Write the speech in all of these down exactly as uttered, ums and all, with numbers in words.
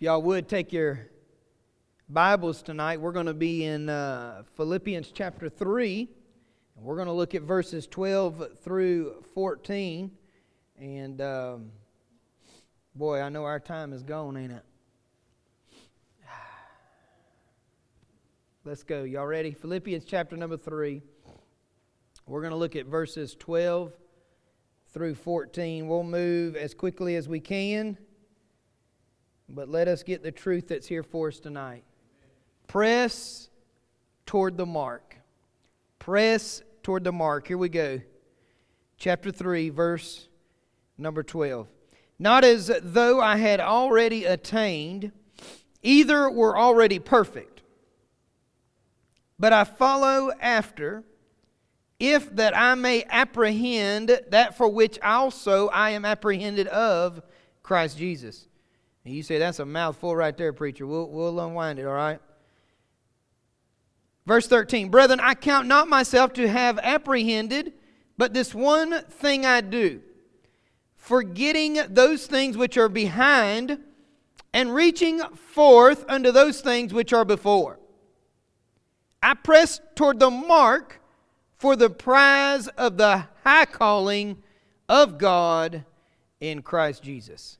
If y'all would take your Bibles tonight, we're going to be in uh, Philippians chapter three, and we're going to look at verses twelve through fourteen, and um, boy, I know our time is gone, ain't it? Let's go. Y'all ready? Philippians chapter number three. We're going to look at verses twelve through fourteen. We'll move as quickly as we can, but let us get the truth that's here for us tonight. Press toward the mark. Press toward the mark. Here we go. Chapter three, verse number twelve. Not as though I had already attained, either were already perfect, but I follow after, if that I may apprehend that for which also I am apprehended of Christ Jesus. And you say, that's a mouthful right there, preacher. We'll, we'll unwind it, all right? Verse thirteen, brethren, I count not myself to have apprehended, but this one thing I do, forgetting those things which are behind, and reaching forth unto those things which are before. I press toward the mark for the prize of the high calling of God in Christ Jesus.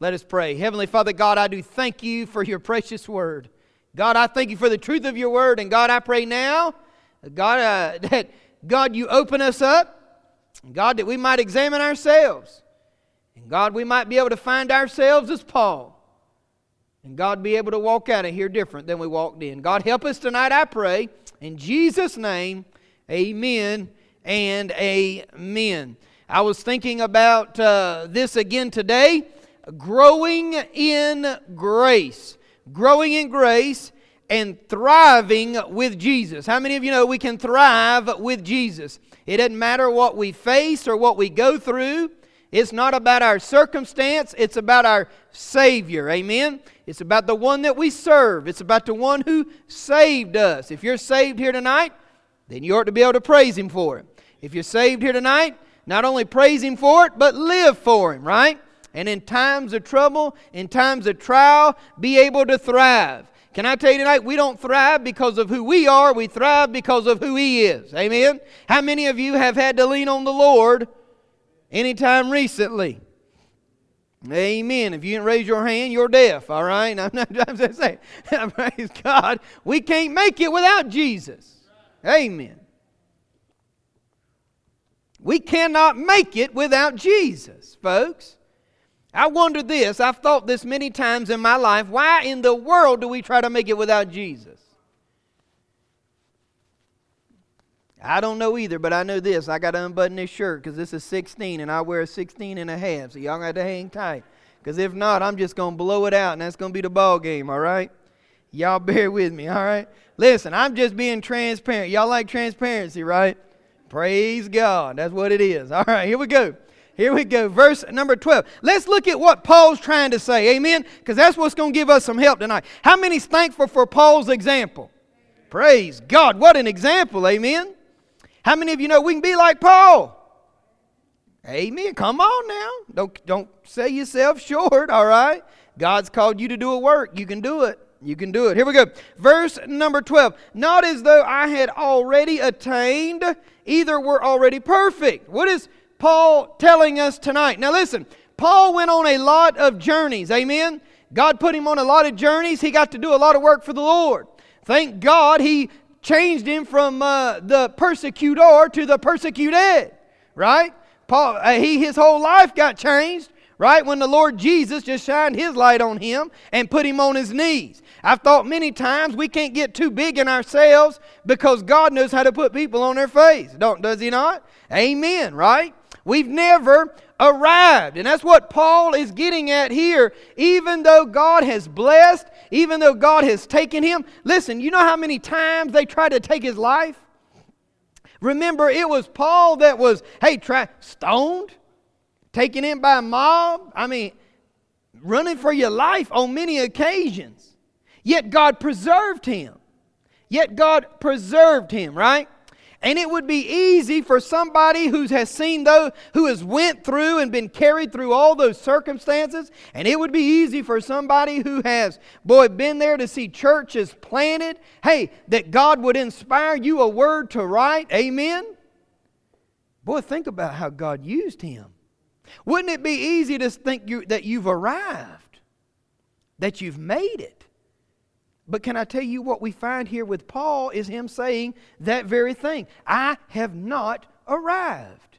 Let us pray. Heavenly Father God, I do thank you for your precious word. God, I thank you for the truth of your word. And God, I pray now, God, uh, that God, you open us up. God, that we might examine ourselves. And God, we might be able to find ourselves as Paul. And God, be able to walk out of here different than we walked in. God, help us tonight, I pray. In Jesus' name, amen and amen. I was thinking about uh, this again today. Growing in grace. Growing in grace and thriving with Jesus. How many of you know we can thrive with Jesus? It doesn't matter what we face or what we go through. It's not about our circumstance. It's about our Savior. Amen? It's about the one that we serve. It's about the one who saved us. If you're saved here tonight, then you ought to be able to praise Him for it. If you're saved here tonight, not only praise Him for it, but live for Him, right? And in times of trouble, in times of trial, be able to thrive. Can I tell you tonight, we don't thrive because of who we are. We thrive because of who He is. Amen? How many of you have had to lean on the Lord anytime recently? Amen. If you didn't raise your hand, you're deaf. All right? I'm not I'm just saying. Praise God. We can't make it without Jesus. Amen. We cannot make it without Jesus, folks. I wonder this, I've thought this many times in my life, why in the world do we try to make it without Jesus? I don't know either, but I know this, I got to unbutton this shirt because this is sixteen and I wear a sixteen and a half, so y'all got to hang tight. Because if not, I'm just going to blow it out and that's going to be the ball game, all right? Y'all bear with me, all right? Listen, I'm just being transparent. Y'all like transparency, right? Praise God, that's what it is. All right, here we go. Here we go, verse number twelve. Let's look at what Paul's trying to say, amen? Because that's what's going to give us some help tonight. How many is thankful for Paul's example? Amen. Praise God, what an example, amen? How many of you know we can be like Paul? Amen, come on now. Don't, don't sell yourself short, all right? God's called you to do a work. You can do it. You can do it. Here we go. Verse number twelve. Not as though I had already attained, either were already perfect. What is Paul telling us tonight? Now listen, Paul went on a lot of journeys, amen? God put him on a lot of journeys. He got to do a lot of work for the Lord. Thank God he changed him from uh, the persecutor to the persecuted, right? Paul, uh, he his whole life got changed, right? When the Lord Jesus just shined His light on him and put him on his knees. I've thought many times we can't get too big in ourselves because God knows how to put people on their face. Don't, does He not? Amen, right? We've never arrived. And that's what Paul is getting at here. Even though God has blessed, even though God has taken him. Listen, you know how many times they tried to take his life? Remember, it was Paul that was, hey, try, stoned, taken in by a mob. I mean, running for your life on many occasions. Yet God preserved him. Yet God preserved him, right? And it would be easy for somebody who has seen those, who has went through and been carried through all those circumstances, and it would be easy for somebody who has, boy, been there to see churches planted, hey, that God would inspire you a word to write, amen? Boy, think about how God used him. Wouldn't it be easy to think you, that you've arrived, that you've made it? But can I tell you what we find here with Paul is him saying that very thing. I have not arrived.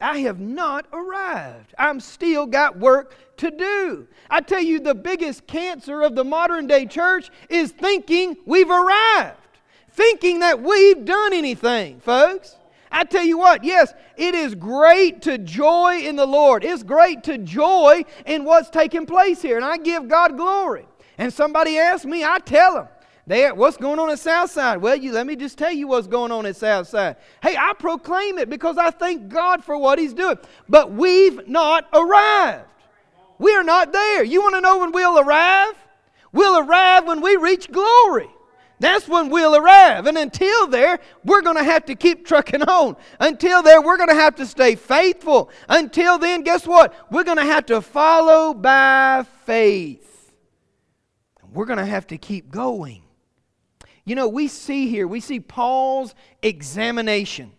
I have not arrived. I'm still got work to do. I tell you, the biggest cancer of the modern day church is thinking we've arrived. Thinking that we've done anything, folks. I tell you what, yes, it is great to joy in the Lord. It's great to joy in what's taking place here. And I give God glory. And somebody asks me, I tell them, they, what's going on at Southside? Well, you, let me just tell you what's going on at Southside. Hey, I proclaim it because I thank God for what He's doing. But we've not arrived. We are not there. You want to know when we'll arrive? We'll arrive when we reach glory. That's when we'll arrive. And until there, we're going to have to keep trucking on. Until there, we're going to have to stay faithful. Until then, guess what? We're going to have to follow by faith. We're going to have to keep going. You know, we see here, we see Paul's examination.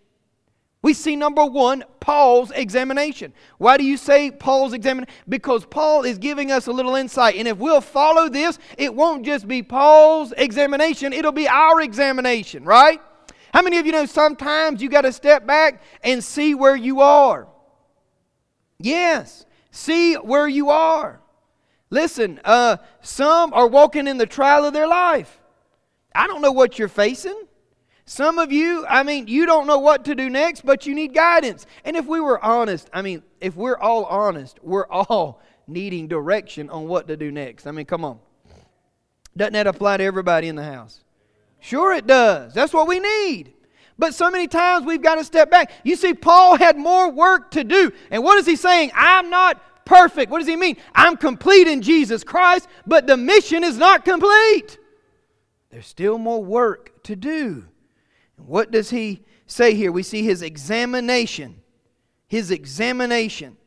We see, number one, Paul's examination. Why do you say Paul's examination? Because Paul is giving us a little insight. And if we'll follow this, it won't just be Paul's examination. It'll be our examination, right? How many of you know sometimes you got to step back and see where you are? Yes, see where you are. Listen, uh, some are walking in the trial of their life. I don't know what you're facing. Some of you, I mean, you don't know what to do next, but you need guidance. And if we were honest, I mean, if we're all honest, we're all needing direction on what to do next. I mean, come on. Doesn't that apply to everybody in the house? Sure it does. That's what we need. But so many times we've got to step back. You see, Paul had more work to do. And what is he saying? I'm not perfect. What does he mean? I'm complete in Jesus Christ, but the mission is not complete. There's still more work to do. And what does he say here? We see his examination. His examination.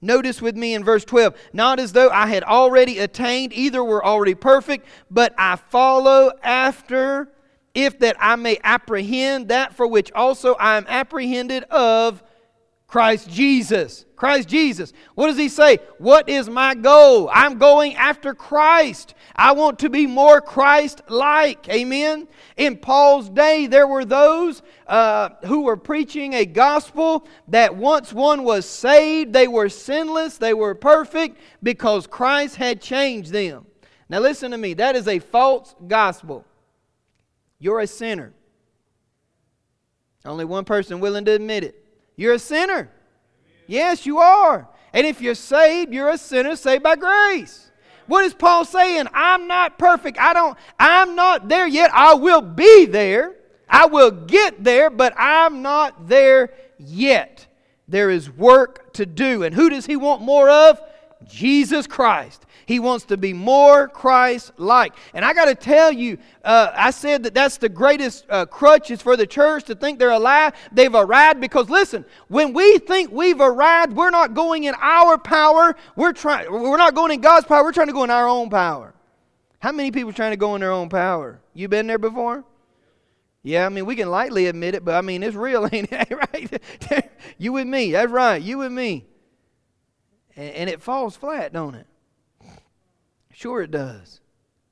Notice with me in verse twelve, not as though I had already attained, either were already perfect, but I follow after, if that I may apprehend that for which also I am apprehended of Christ Jesus. Christ Jesus. What does he say? What is my goal? I'm going after Christ. I want to be more Christ-like. Amen? In Paul's day, there were those uh, who were preaching a gospel that once one was saved, they were sinless, they were perfect, because Christ had changed them. Now listen to me. That is a false gospel. You're a sinner. Only one person willing to admit it. You're a sinner. Yes, you are. And if you're saved, you're a sinner saved by grace. What is Paul saying? I'm not perfect. I don't, I'm not there yet. I will be there. I will get there, but I'm not there yet. There is work to do. And who does he want more of? Jesus Christ. He wants to be more Christ-like. And I got to tell you, uh, I said that that's the greatest uh, crutch is for the church to think they're alive. They've arrived because, listen, when we think we've arrived, we're not going in our power. We're trying. We're not going in God's power. We're trying to go in our own power. How many people are trying to go in their own power? You been there before? Yeah, I mean, we can lightly admit it, but I mean, it's real, ain't it? Right? You with me. That's right. You with me. And, and it falls flat, don't it? Sure it does.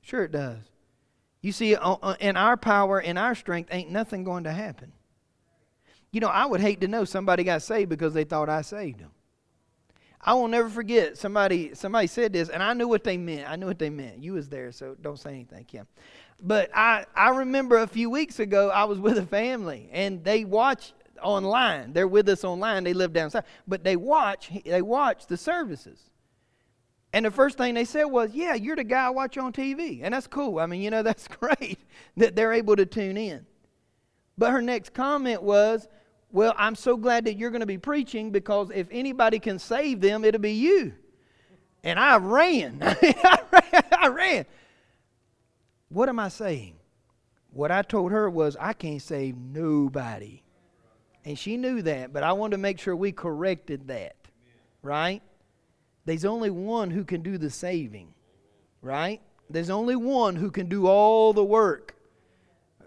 Sure it does. You see, in our power, in our strength, ain't nothing going to happen. You know, I would hate to know somebody got saved because they thought I saved them. I will never forget, somebody somebody said this, and I knew what they meant. I knew what they meant. You was there, so don't say anything, Kim. But I, I remember a few weeks ago, I was with a family, and they watched online. They're with us online. They live down south. But they watch, they watch the services. And the first thing they said was, yeah, you're the guy I watch on T V. And that's cool. I mean, you know, that's great that they're able to tune in. But her next comment was, well, I'm so glad that you're going to be preaching because if anybody can save them, it'll be you. And I ran. I ran. I ran. What am I saying? What I told her was, I can't save nobody. And she knew that, but I wanted to make sure we corrected that. Right? There's only one who can do the saving. Right? There's only one who can do all the work.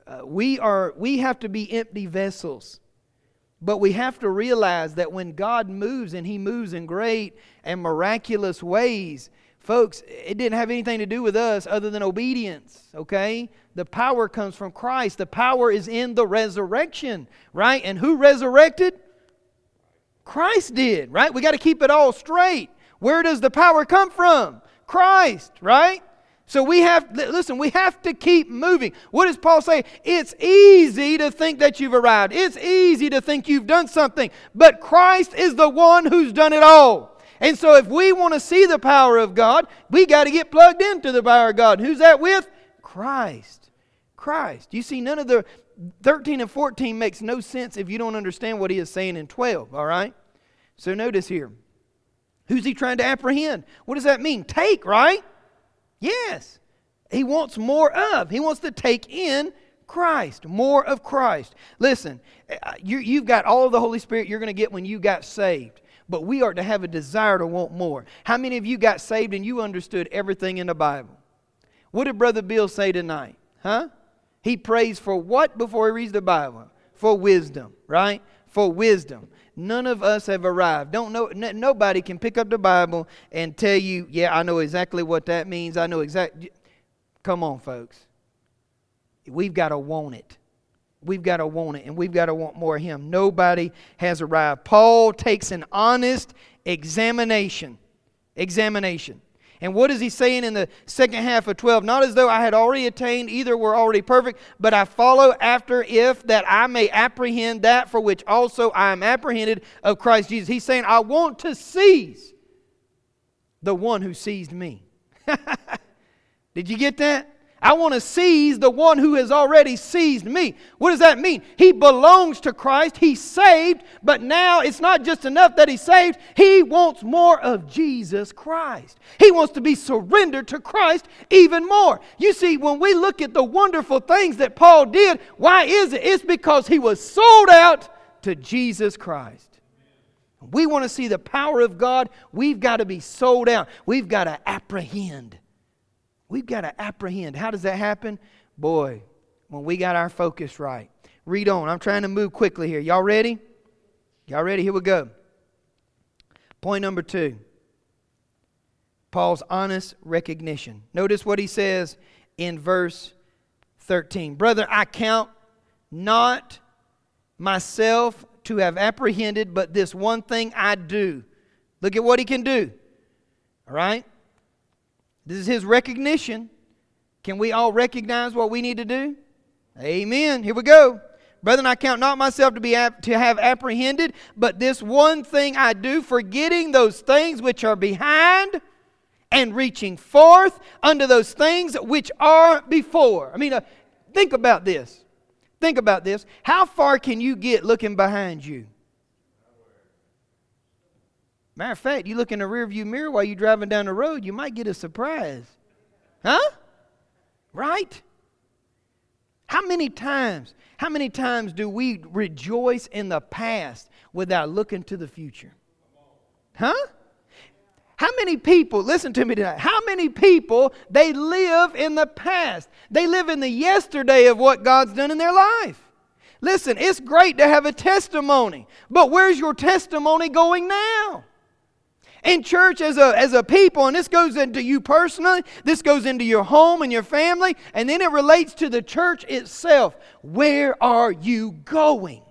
Uh, we are we have to be empty vessels. But we have to realize that when God moves, and He moves in great and miraculous ways, folks, it didn't have anything to do with us other than obedience, okay? The power comes from Christ. The power is in the resurrection, right? And who resurrected? Christ did, right? We got to keep it all straight. Where does the power come from? Christ, right? So we have, listen, we have to keep moving. What does Paul say? It's easy to think that you've arrived. It's easy to think you've done something. But Christ is the one who's done it all. And so if we want to see the power of God, we got to get plugged into the power of God. Who's that with? Christ. Christ. You see, none of the thirteen and fourteen makes no sense if you don't understand what he is saying in twelve, all right? So notice here. Who's he trying to apprehend? What does that mean? Take, right? Yes, he wants more of. He wants to take in Christ, more of Christ. Listen, you, you've got all of the Holy Spirit you're going to get when you got saved. But we are to have a desire to want more. How many of you got saved and you understood everything in the Bible? What did Brother Bill say tonight? Huh? He prays for what before he reads the Bible? For wisdom, right? For wisdom. None of us have arrived. Don't know. N- nobody can pick up the Bible and tell you, yeah, I know exactly what that means. I know exactly. Come on, folks. We've got to want it. We've got to want it, and we've got to want more of Him. Nobody has arrived. Paul takes an honest examination. Examination. And what is he saying in the second half of twelve? Not as though I had already attained, either were already perfect, but I follow after, if that I may apprehend that for which also I am apprehended of Christ Jesus. He's saying, I want to seize the one who seized me. Did you get that? I want to seize the one who has already seized me. What does that mean? He belongs to Christ. He's saved, but now it's not just enough that he's saved. He wants more of Jesus Christ. He wants to be surrendered to Christ even more. You see, when we look at the wonderful things that Paul did, why is it? It's because he was sold out to Jesus Christ. We want to see the power of God. We've got to be sold out. We've got to apprehend. We've got to apprehend. How does that happen? Boy, when we got our focus right. Read on. I'm trying to move quickly here. Y'all ready? Y'all ready? Here we go. Point number two. Paul's honest recognition. Notice what he says in verse thirteen. Brother, I count not myself to have apprehended, but this one thing I do. Look at what he can do. All right? This is his recognition. Can we all recognize what we need to do? Amen. Here we go. Brethren, I count not myself to be ap- to have apprehended, but this one thing I do, forgetting those things which are behind and reaching forth unto those things which are before. I mean, uh, think about this. Think about this. How far can you get looking behind you? Matter of fact, you look in the rearview mirror while you're driving down the road, you might get a surprise. Huh? Right? How many times, how many times do we rejoice in the past without looking to the future? Huh? How many people, listen to me tonight, how many people, they live in the past? They live in the yesterday of what God's done in their life. Listen, it's great to have a testimony, but where's your testimony going now? In church as a as a people, and this goes into you personally, this goes into your home and your family, and then it relates to the church itself. Where are you going?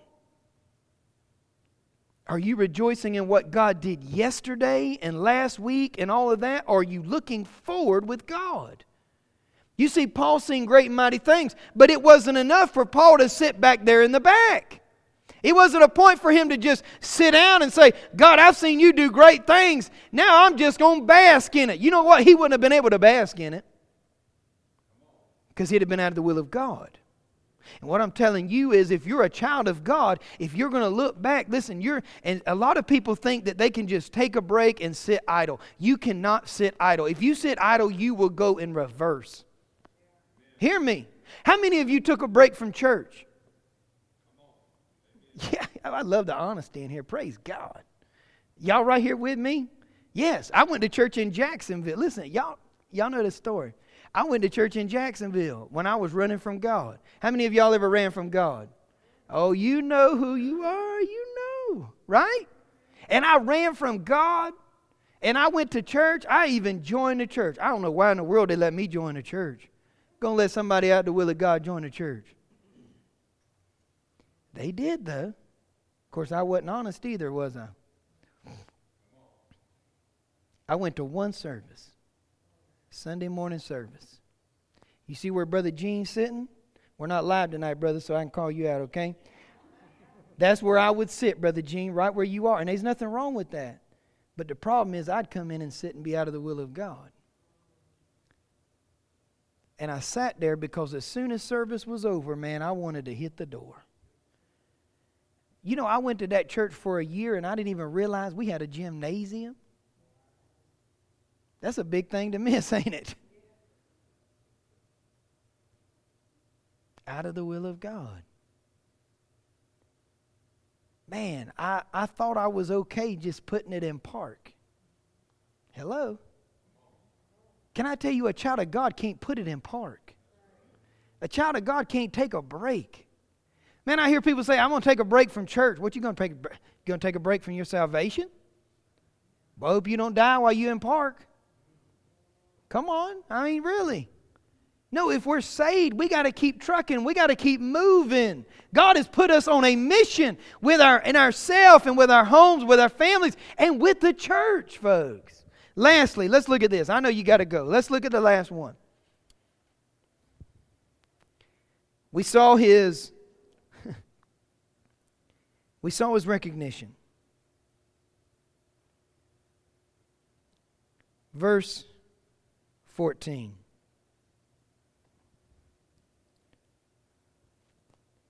Are you rejoicing in what God did yesterday and last week and all of that? Or are you looking forward with God? You see, Paul seen great and mighty things, but it wasn't enough for Paul to sit back there in the back. It wasn't a point for him to just sit down and say, God, I've seen you do great things. Now I'm just going to bask in it. You know what? He wouldn't have been able to bask in it because he'd have been out of the will of God. And what I'm telling you is, if you're a child of God, if you're going to look back, listen, you're, and a lot of people think that they can just take a break and sit idle. You cannot sit idle. If you sit idle, you will go in reverse. Hear me. How many of you took a break from church? Yeah, I love the honesty in here. Praise God. Y'all right here with me? Yes, I went to church in Jacksonville. Listen, y'all, y'all know the story. I went to church in Jacksonville when I was running from God. How many of y'all ever ran from God? Oh, you know who you are. You know, right? And I ran from God, and I went to church. I even joined the church. I don't know why in the world they let me join the church. Gonna let somebody out the will of God join the church. They did, though. Of course, I wasn't honest either, was I? I went to one service, Sunday morning service. You see where Brother Gene's sitting? We're not live tonight, brother, so I can call you out, okay? That's where I would sit, Brother Gene, right where you are. And there's nothing wrong with that. But the problem is I'd come in and sit and be out of the will of God. And I sat there because as soon as service was over, man, I wanted to hit the door. You know, I went to that church for a year and I didn't even realize we had a gymnasium. That's a big thing to miss, ain't it? Out of the will of God. Man, I, I thought I was okay just putting it in park. Hello? Can I tell you, a child of God can't put it in park. A child of God can't take a break. Man, I hear people say, I'm going to take a break from church. What, you going to take? Going to take a break from your salvation? Well, I hope you don't die while you're in park. Come on. I mean, really. No, if we're saved, we got to keep trucking. We got to keep moving. God has put us on a mission with our in ourselves and with our homes, with our families, and with the church, folks. Lastly, let's look at this. I know you got to go. Let's look at the last one. We saw his... We saw his recognition. Verse fourteen.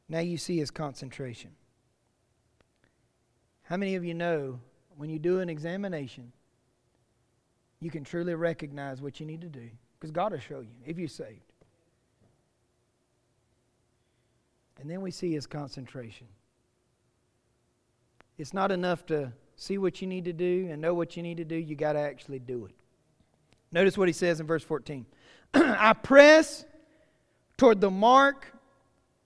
Now you see his concentration. How many of you know when you do an examination, you can truly recognize what you need to do? Because God will show you if you're saved. And then we see his concentration. It's not enough to see what you need to do and know what you need to do. You got to actually do it. Notice what he says in verse fourteen. I press toward the mark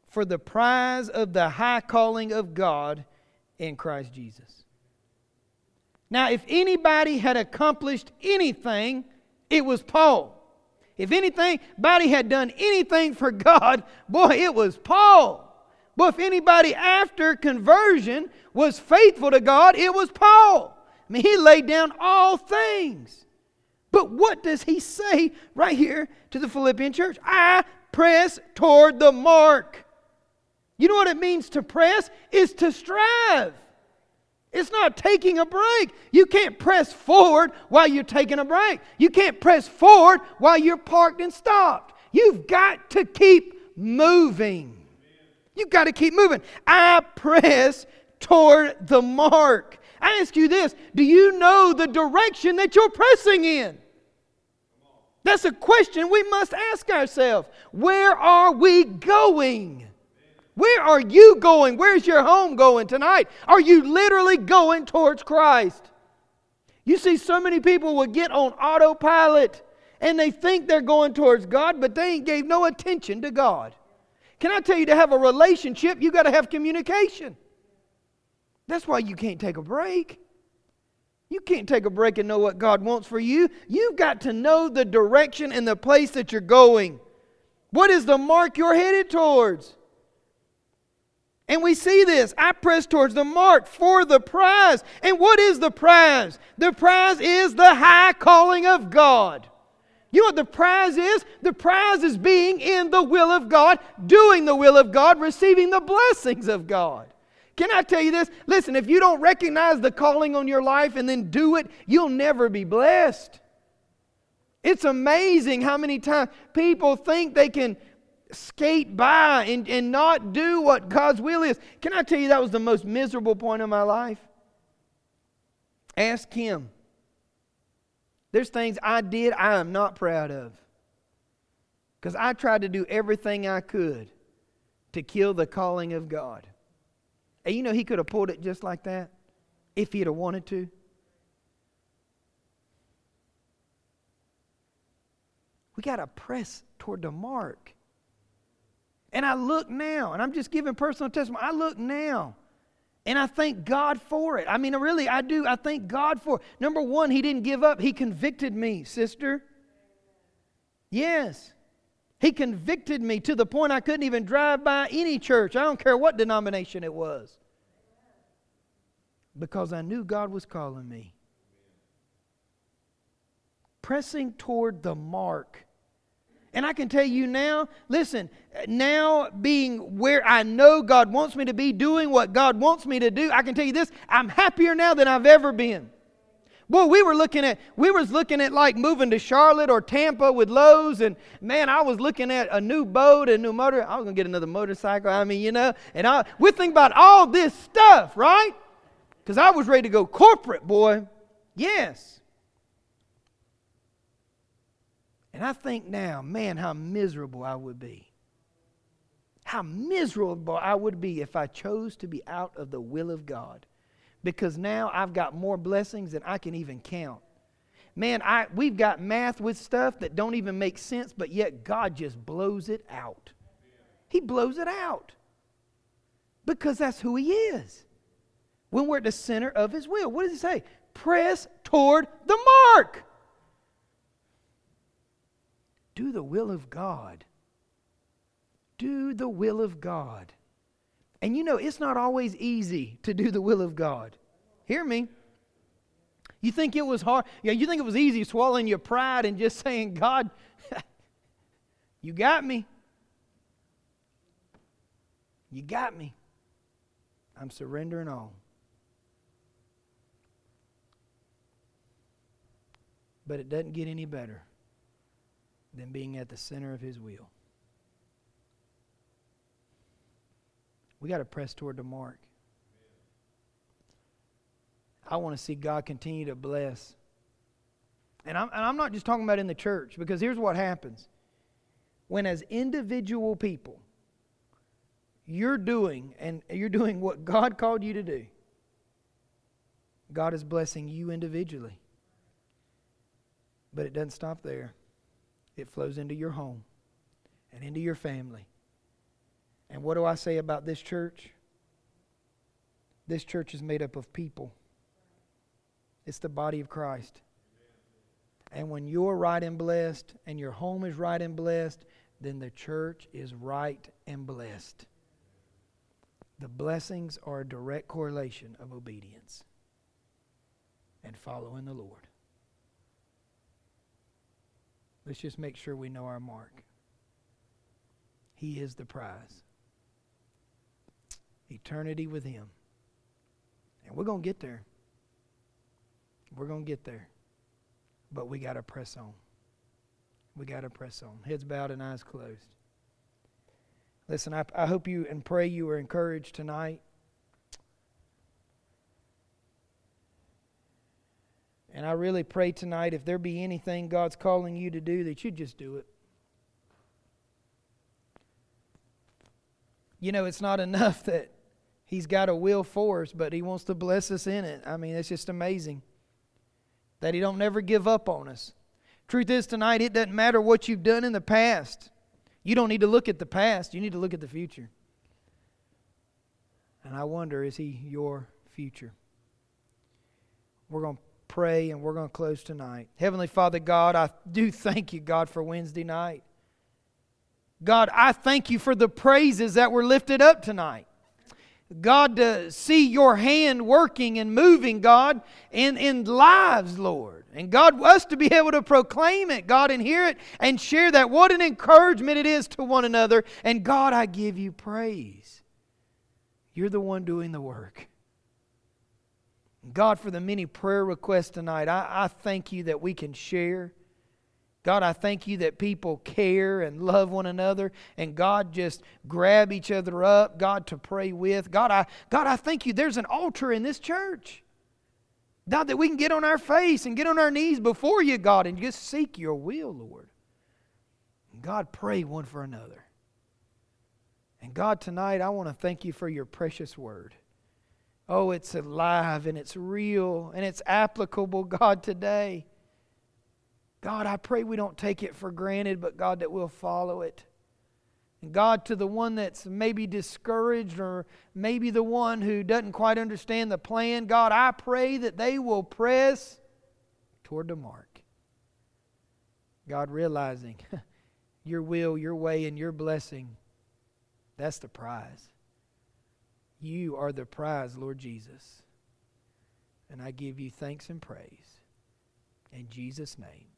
for the prize of the high calling of God in Christ Jesus. Now, if anybody had accomplished anything, it was Paul. If anybody had done anything for God, boy, it was Paul. Well, if anybody after conversion was faithful to God, it was Paul. I mean, he laid down all things. But what does he say right here to the Philippian church? I press toward the mark. You know what it means to press? It's to strive. It's not taking a break. You can't press forward while you're taking a break. You can't press forward while you're parked and stopped. You've got to keep moving. You've got to keep moving. I press toward the mark. I ask you this. Do you know the direction that you're pressing in? That's a question we must ask ourselves. Where are we going? Where are you going? Where's your home going tonight? Are you literally going towards Christ? You see, so many people will get on autopilot and they think they're going towards God, but they ain't gave no attention to God. Can I tell you, to have a relationship, you got to have communication. That's why you can't take a break. You can't take a break and know what God wants for you. You've got to know the direction and the place that you're going. What is the mark you're headed towards? And we see this. I press towards the mark for the prize. And what is the prize? The prize is the high calling of God. You know what the prize is? The prize is being in the will of God, doing the will of God, receiving the blessings of God. Can I tell you this? Listen, if you don't recognize the calling on your life and then do it, you'll never be blessed. It's amazing how many times people think they can skate by and, and not do what God's will is. Can I tell you, that was the most miserable point of my life? Ask him. There's things I did I am not proud of, because I tried to do everything I could to kill the calling of God. And you know he could have pulled it just like that if he'd have wanted to. We got to press toward the mark. And I look now, and I'm just giving personal testimony. I look now, and I thank God for it. I mean, really, I do. I thank God for it. Number one, he didn't give up. He convicted me, sister. Yes. He convicted me to the point I couldn't even drive by any church. I don't care what denomination it was. Because I knew God was calling me. Pressing toward the mark. And I can tell you now, listen, now being where I know God wants me to be, doing what God wants me to do, I can tell you this, I'm happier now than I've ever been. Boy, we were looking at, we was looking at like moving to Charlotte or Tampa with Lowe's, and man, I was looking at a new boat, a new motor, I was going to get another motorcycle, I mean, you know, and I, we're thinking about all this stuff, right? Because I was ready to go corporate, boy. Yes. And I think now, man, how miserable I would be. How miserable I would be if I chose to be out of the will of God. Because now I've got more blessings than I can even count. Man, I we've got math with stuff that don't even make sense, but yet God just blows it out. He blows it out. Because that's who He is. When we're at the center of His will. What does He say? Press toward the mark. Do the will of God. Do the will of God. And you know, it's not always easy to do the will of God. Hear me. You think it was hard? Yeah, you think it was easy swallowing your pride and just saying, God, you got me. You got me. I'm surrendering all. But it doesn't get any better than being at the center of His will. We got to press toward the mark. I want to see God continue to bless. And I'm, and I'm not just talking about in the church, because here's what happens. When as individual people, you're doing, and you're doing what God called you to do, God is blessing you individually. But it doesn't stop there. It flows into your home and into your family. And what do I say about this church? This church is made up of people. It's the body of Christ. And when you're right and blessed, and your home is right and blessed, then the church is right and blessed. The blessings are a direct correlation of obedience and following the Lord. Let's just make sure we know our mark. He is the prize. Eternity with Him. And we're going to get there. We're going to get there. But we got to press on. We got to press on. Heads bowed and eyes closed. Listen, I, I hope you and pray you are encouraged tonight. And I really pray tonight, if there be anything God's calling you to do, that you just do it. You know, it's not enough that He's got a will for us, but He wants to bless us in it. I mean, it's just amazing that He don't never give up on us. Truth is, tonight, it doesn't matter what you've done in the past. You don't need to look at the past. You need to look at the future. And I wonder, is He your future? We're going to pray and we're going to close tonight. Heavenly Father God, I do thank You, God, for Wednesday night. God, I thank You for the praises that were lifted up tonight. God, to see Your hand working and moving, God, in, in lives, Lord. And God, us to be able to proclaim it, God, and hear it and share that. What an encouragement it is to one another. And God, I give You praise. You're the one doing the work. God, for the many prayer requests tonight, I, I thank You that we can share. God, I thank You that people care and love one another, and God, just grab each other up, God, to pray with. God, I God, I thank You there's an altar in this church. God, that we can get on our face and get on our knees before You, God, and just seek Your will, Lord. And God, pray one for another. And God, tonight, I want to thank You for Your precious word. Oh, it's alive and it's real and it's applicable, God, today. God, I pray we don't take it for granted, but God, that we'll follow it. And God, to the one that's maybe discouraged or maybe the one who doesn't quite understand the plan, God, I pray that they will press toward the mark. God, realizing your will, your way, and your blessing, that's the prize. You are the prize, Lord Jesus. And I give you thanks and praise. In Jesus' name.